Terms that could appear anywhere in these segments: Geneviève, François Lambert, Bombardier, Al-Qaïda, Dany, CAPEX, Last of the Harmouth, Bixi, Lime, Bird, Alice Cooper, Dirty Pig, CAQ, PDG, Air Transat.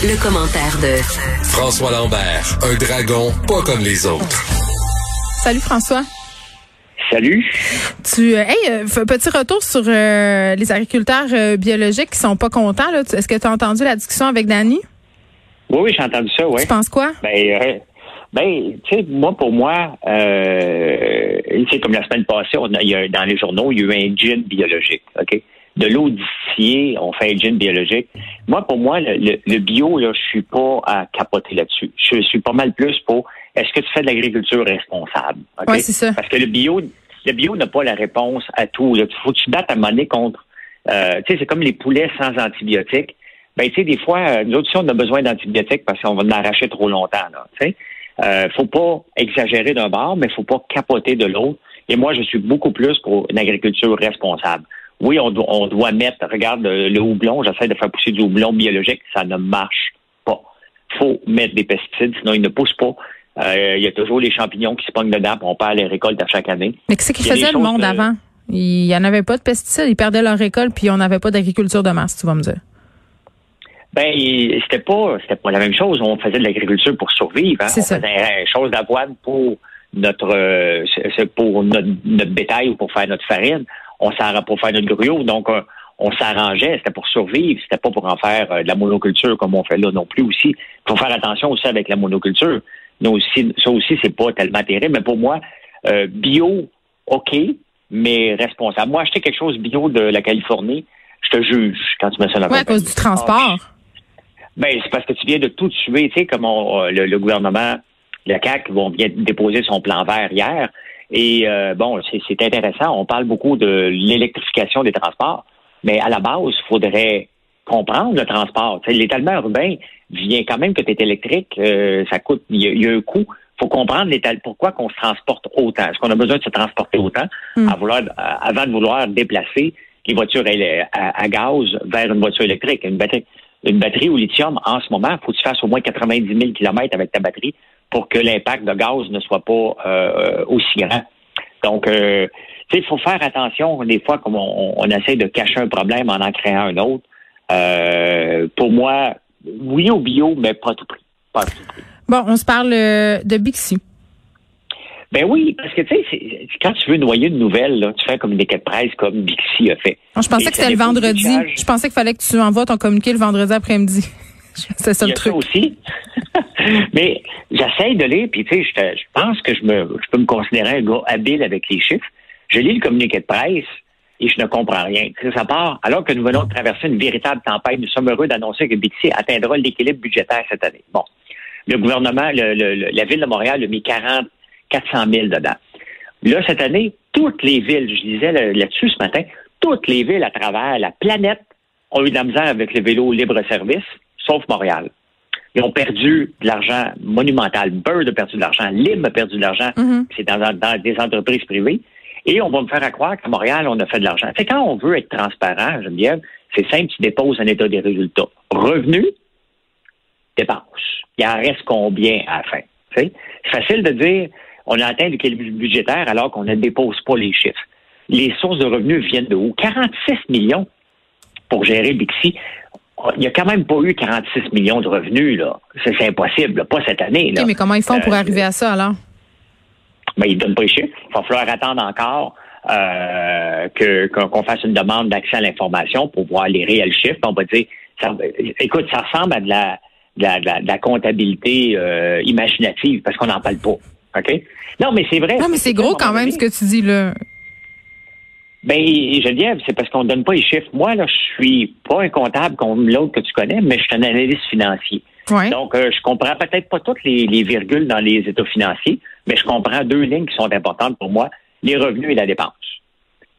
Le commentaire de François Lambert, un dragon pas comme les autres. Salut François. Salut. Petit retour sur les agriculteurs biologiques qui sont pas contents. Là. Est-ce que tu as entendu la discussion avec Dany? Oui, j'ai entendu ça, oui. Tu penses quoi? Pour moi, c'est comme la semaine passée, dans les journaux, il y a eu un gin biologique, OK? De l'eau distillée, on fait un gin biologique. Moi, pour moi, le bio, là, je suis pas à capoter là-dessus. Je suis pas mal plus pour... Est-ce que tu fais de l'agriculture responsable? Okay? Oui, c'est ça. Parce que le bio n'a pas la réponse à tout. Il faut que tu battes à un moment donné contre... c'est comme les poulets sans antibiotiques. Des fois, nous autres, si on a besoin d'antibiotiques parce qu'on va en arracher trop longtemps. Il ne faut pas exagérer d'un bord, mais il ne faut pas capoter de l'autre. Et moi, je suis beaucoup plus pour une agriculture responsable. Oui, on doit mettre... Regarde, le houblon, j'essaie de faire pousser du houblon biologique. Ça ne marche pas. Il faut mettre des pesticides, sinon ils ne poussent pas. Il y a toujours les champignons qui se pognent dedans, puis on perd les récoltes à chaque année. Mais qu'est-ce qu'ils faisaient le monde avant? Il n'y en avait pas de pesticides, ils perdaient leurs récoltes, puis on n'avait pas d'agriculture de masse, tu vas me dire. C'était pas la même chose. On faisait de l'agriculture pour survivre. Hein? On faisait une chose d'avoine pour notre bétail ou pour faire notre farine. On s'arrangeait pour faire notre gruau, donc on s'arrangeait. C'était pour survivre, c'était pas pour en faire de la monoculture comme on fait là non plus aussi. Il faut faire attention aussi avec la monoculture. Ça aussi, c'est pas tellement terrible. Mais pour moi, bio, OK, mais responsable. Moi, acheter quelque chose bio de la Californie, je te juge quand tu mets ça dans la compagnie. Oui, à cause du transport. C'est parce que tu viens de tout tuer. Tu sais, comme le gouvernement, la CAQ, vient déposer son plan vert hier. Et c'est intéressant. On parle beaucoup de l'électrification des transports. Mais à la base, il faudrait comprendre le transport. T'sais, l'étalement urbain vient quand même que tu es électrique, ça coûte, il y a un coût. Faut comprendre pourquoi qu'on se transporte autant. Est-ce qu'on a besoin de se transporter autant avant de vouloir déplacer les voitures à gaz vers une voiture électrique? Une batterie au lithium, en ce moment, il faut que tu fasses au moins 90 000 km avec ta batterie pour que l'impact de gaz ne soit pas aussi grand. Donc, il faut faire attention des fois comme on essaie de cacher un problème en créant un autre. Pour moi, oui au bio, mais pas à tout prix. Bon, on se parle de Bixi. Ben oui, parce que tu sais, quand tu veux noyer une nouvelle, là, tu fais un communiqué de presse comme Bixi a fait. Non, je pensais que c'était le vendredi. Je pensais qu'il fallait que tu envoies ton communiqué le vendredi après-midi. C'est ça le truc. Ça aussi. Mais j'essaie de lire, puis tu sais, je pense que je peux me considérer un gars habile avec les chiffres. Je lis le communiqué de presse. Et je ne comprends rien. Ça part, alors que nous venons de traverser une véritable tempête, nous sommes heureux d'annoncer que Bixi atteindra l'équilibre budgétaire cette année. Bon, le gouvernement, la Ville de Montréal a mis 400 000 dedans. Là, cette année, toutes les villes, je disais là-dessus ce matin, toutes les villes à travers la planète ont eu de la misère avec le vélo libre-service, sauf Montréal. Ils ont perdu de l'argent monumental. Bird a perdu de l'argent, Lime a perdu de l'argent. Mm-hmm. C'est dans des entreprises privées. Et on va me faire à croire qu'à Montréal, on a fait de l'argent. C'est quand on veut être transparent, Geneviève, c'est simple, tu déposes un état des résultats. Revenu, dépense. Il en reste combien à la fin? T'sais? C'est facile de dire, on a atteint l'équilibre budgétaire alors qu'on ne dépose pas les chiffres. Les sources de revenus viennent de où? 46 millions pour gérer Bixi. Il n'y a quand même pas eu 46 millions de revenus, là. C'est impossible, là. Pas cette année. Là. Okay, mais comment ils font pour arriver à ça, alors? Ils ne donnent pas les chiffres. Il va falloir attendre encore qu'on fasse une demande d'accès à l'information pour voir les réels chiffres. On va dire, ça ressemble à de la comptabilité imaginative parce qu'on n'en parle pas. OK? Non, mais c'est vrai. Non, mais c'est gros quand même ce que tu dis là. Geneviève, c'est parce qu'on ne donne pas les chiffres. Moi, là, je suis pas un comptable comme l'autre que tu connais, mais je suis un analyste financier. Ouais. Donc, je comprends peut-être pas toutes les virgules dans les états financiers, mais je comprends deux lignes qui sont importantes pour moi, les revenus et la dépense.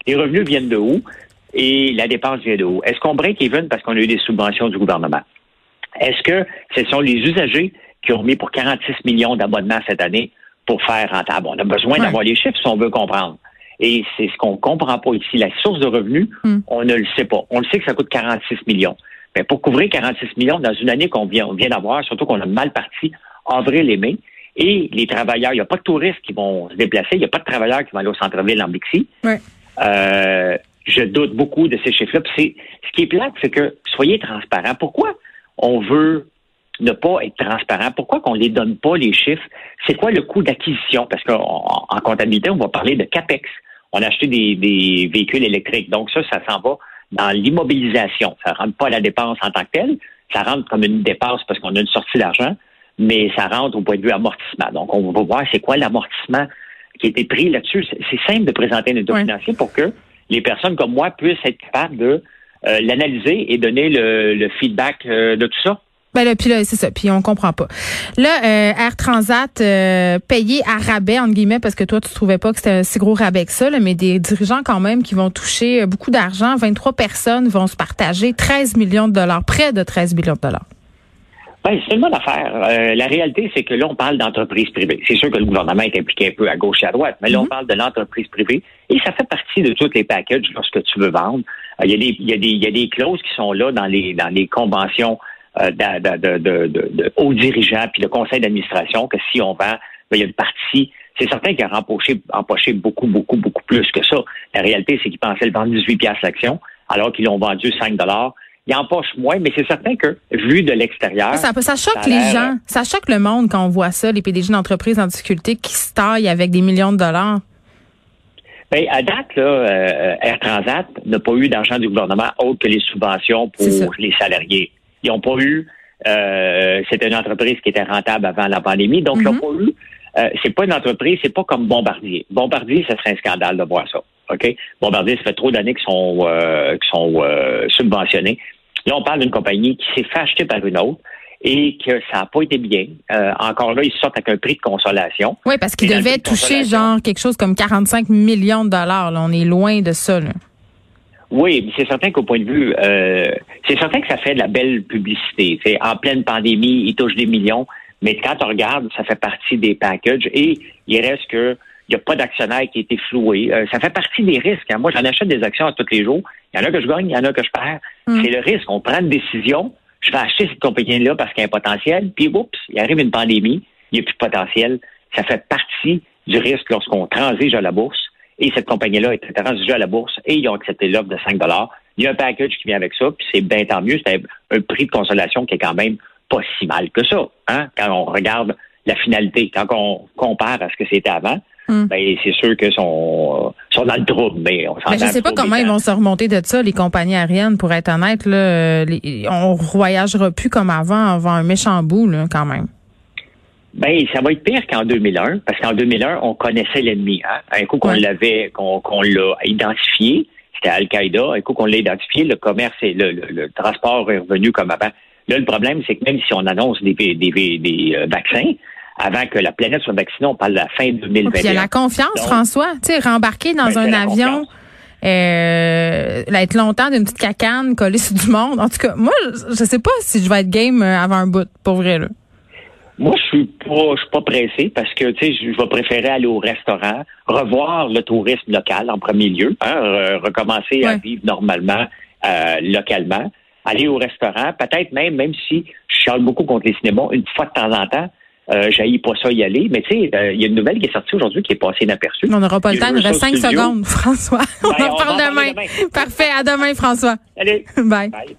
Les revenus viennent de où et la dépense vient de où? Est-ce qu'on break even parce qu'on a eu des subventions du gouvernement? Est-ce que ce sont les usagers qui ont mis pour 46 millions d'abonnements cette année pour faire rentable? On a besoin d'avoir les chiffres si on veut comprendre. Et c'est ce qu'on comprend pas ici. La source de revenus, on ne le sait pas. On le sait que ça coûte 46 millions. Mais pour couvrir 46 millions dans une année qu'on vient d'avoir, surtout qu'on a mal parti, avril et mai, et les travailleurs, il n'y a pas de touristes qui vont se déplacer, il n'y a pas de travailleurs qui vont aller au centre-ville en Bixi. Oui. Je doute beaucoup de ces chiffres-là. Puis ce qui est plate, c'est que soyez transparents. Pourquoi on veut ne pas être transparent? Pourquoi qu'on ne les donne pas, les chiffres? C'est quoi le coût d'acquisition? Parce qu'en comptabilité, on va parler de CAPEX. On a acheté des véhicules électriques. Donc ça s'en va dans l'immobilisation. Ça ne rentre pas à la dépense en tant que telle. Ça rentre comme une dépense parce qu'on a une sortie d'argent, mais ça rentre au point de vue amortissement. Donc, on va voir c'est quoi l'amortissement qui a été pris là-dessus. C'est simple de présenter notre financier pour que les personnes comme moi puissent être capables de l'analyser et donner le feedback de tout ça. Ben là, puis là, c'est ça, puis on comprend pas. Là, Air Transat payé à rabais, entre guillemets, parce que toi, tu trouvais pas que c'était un si gros rabais que ça, là, mais des dirigeants quand même qui vont toucher beaucoup d'argent. 23 personnes vont se partager $13 millions, près de $13 millions. Ben, c'est une bonne affaire. La réalité, c'est que là, on parle d'entreprise privée. C'est sûr que le gouvernement est impliqué un peu à gauche et à droite, mais là, on parle de l'entreprise privée et ça fait partie de tous les packages lorsque tu veux vendre. Il y a des clauses qui sont là dans les conventions de hauts dirigeants puis le conseil d'administration que si on vend, ben, il y a une partie. C'est certain qu'il a empoché beaucoup plus que ça. La réalité, c'est qu'ils pensaient le vendre 18$ l'action, alors qu'ils l'ont vendu 5$. Ils empochent moins, mais c'est certain que, vu de l'extérieur... Ça choque les gens. Ça choque le monde quand on voit ça, les PDG d'entreprises en difficulté qui se taillent avec des millions de dollars. Bien, à date, là, Air Transat n'a pas eu d'argent du gouvernement autre que les subventions pour les salariés. Ils n'ont pas eu... C'était une entreprise qui était rentable avant la pandémie, donc ils n'ont pas eu... c'est pas une entreprise, c'est pas comme Bombardier. Bombardier, ça serait un scandale de voir ça. OK? Bombardier, ça fait trop d'années qu'ils sont subventionnés. Là, on parle d'une compagnie qui s'est fait acheter par une autre et que ça n'a pas été bien. Encore là, ils sortent avec un prix de consolation. Oui, parce qu'ils devaient toucher genre quelque chose comme $45 millions. Là, on est loin de ça, là. Oui, mais c'est certain qu'au point de vue... c'est certain que ça fait de la belle publicité. T'sais, en pleine pandémie, ils touchent des millions. Mais quand on regarde, ça fait partie des packages et il reste que il n'y a pas d'actionnaire qui a été floué. Ça fait partie des risques. Hein. Moi, j'en achète des actions à tous les jours. Il y en a que je gagne, il y en a que je perds. C'est le risque. On prend une décision. Je vais acheter cette compagnie-là parce qu'il y a un potentiel. Puis, oups, il arrive une pandémie. Il n'y a plus de potentiel. Ça fait partie du risque lorsqu'on transige à la bourse. Et cette compagnie-là est transigée à la bourse et ils ont accepté l'offre de $5. Il y a un package qui vient avec ça. Puis, c'est bien tant mieux. C'est un prix de consolation qui est quand même pas si mal que ça, hein, quand on regarde la finalité, quand on compare à ce que c'était avant, ben c'est sûr que sont dans le trouble, mais on s'en... Mais je sais pas comment ils vont se remonter de ça, les compagnies aériennes, pour être honnête, là, on voyagera plus comme avant un méchant bout, là, quand même. Ben ça va être pire qu'en 2001, parce qu'en 2001, on connaissait l'ennemi, hein. Un coup qu'on l'avait, qu'on l'a identifié, c'était Al-Qaïda, un coup qu'on l'a identifié, le commerce et le transport est revenu comme avant. Là, le problème, c'est que même si on annonce des vaccins, avant que la planète soit vaccinée, on parle de la fin 2021. Puis il y a la confiance, donc, François. Tu sais, rembarquer dans un avion, être longtemps d'une petite cacane collée sur du monde. En tout cas, moi, je sais pas si je vais être game avant un bout, pour vrai, là. Moi, je suis pas pressé parce que, tu sais, je vais préférer aller au restaurant, revoir le tourisme local en premier lieu, hein, recommencer à vivre normalement, localement. Aller au restaurant, peut-être même si je charle beaucoup contre les cinémas, une fois de temps en temps, j'haïs pas ça y aller. Mais tu sais, il y a une nouvelle qui est sortie aujourd'hui qui est passée inaperçue. On n'aura pas le temps, il nous reste 5 secondes, François. On en parle demain. Parfait, à demain, François. Allez. Bye. Bye.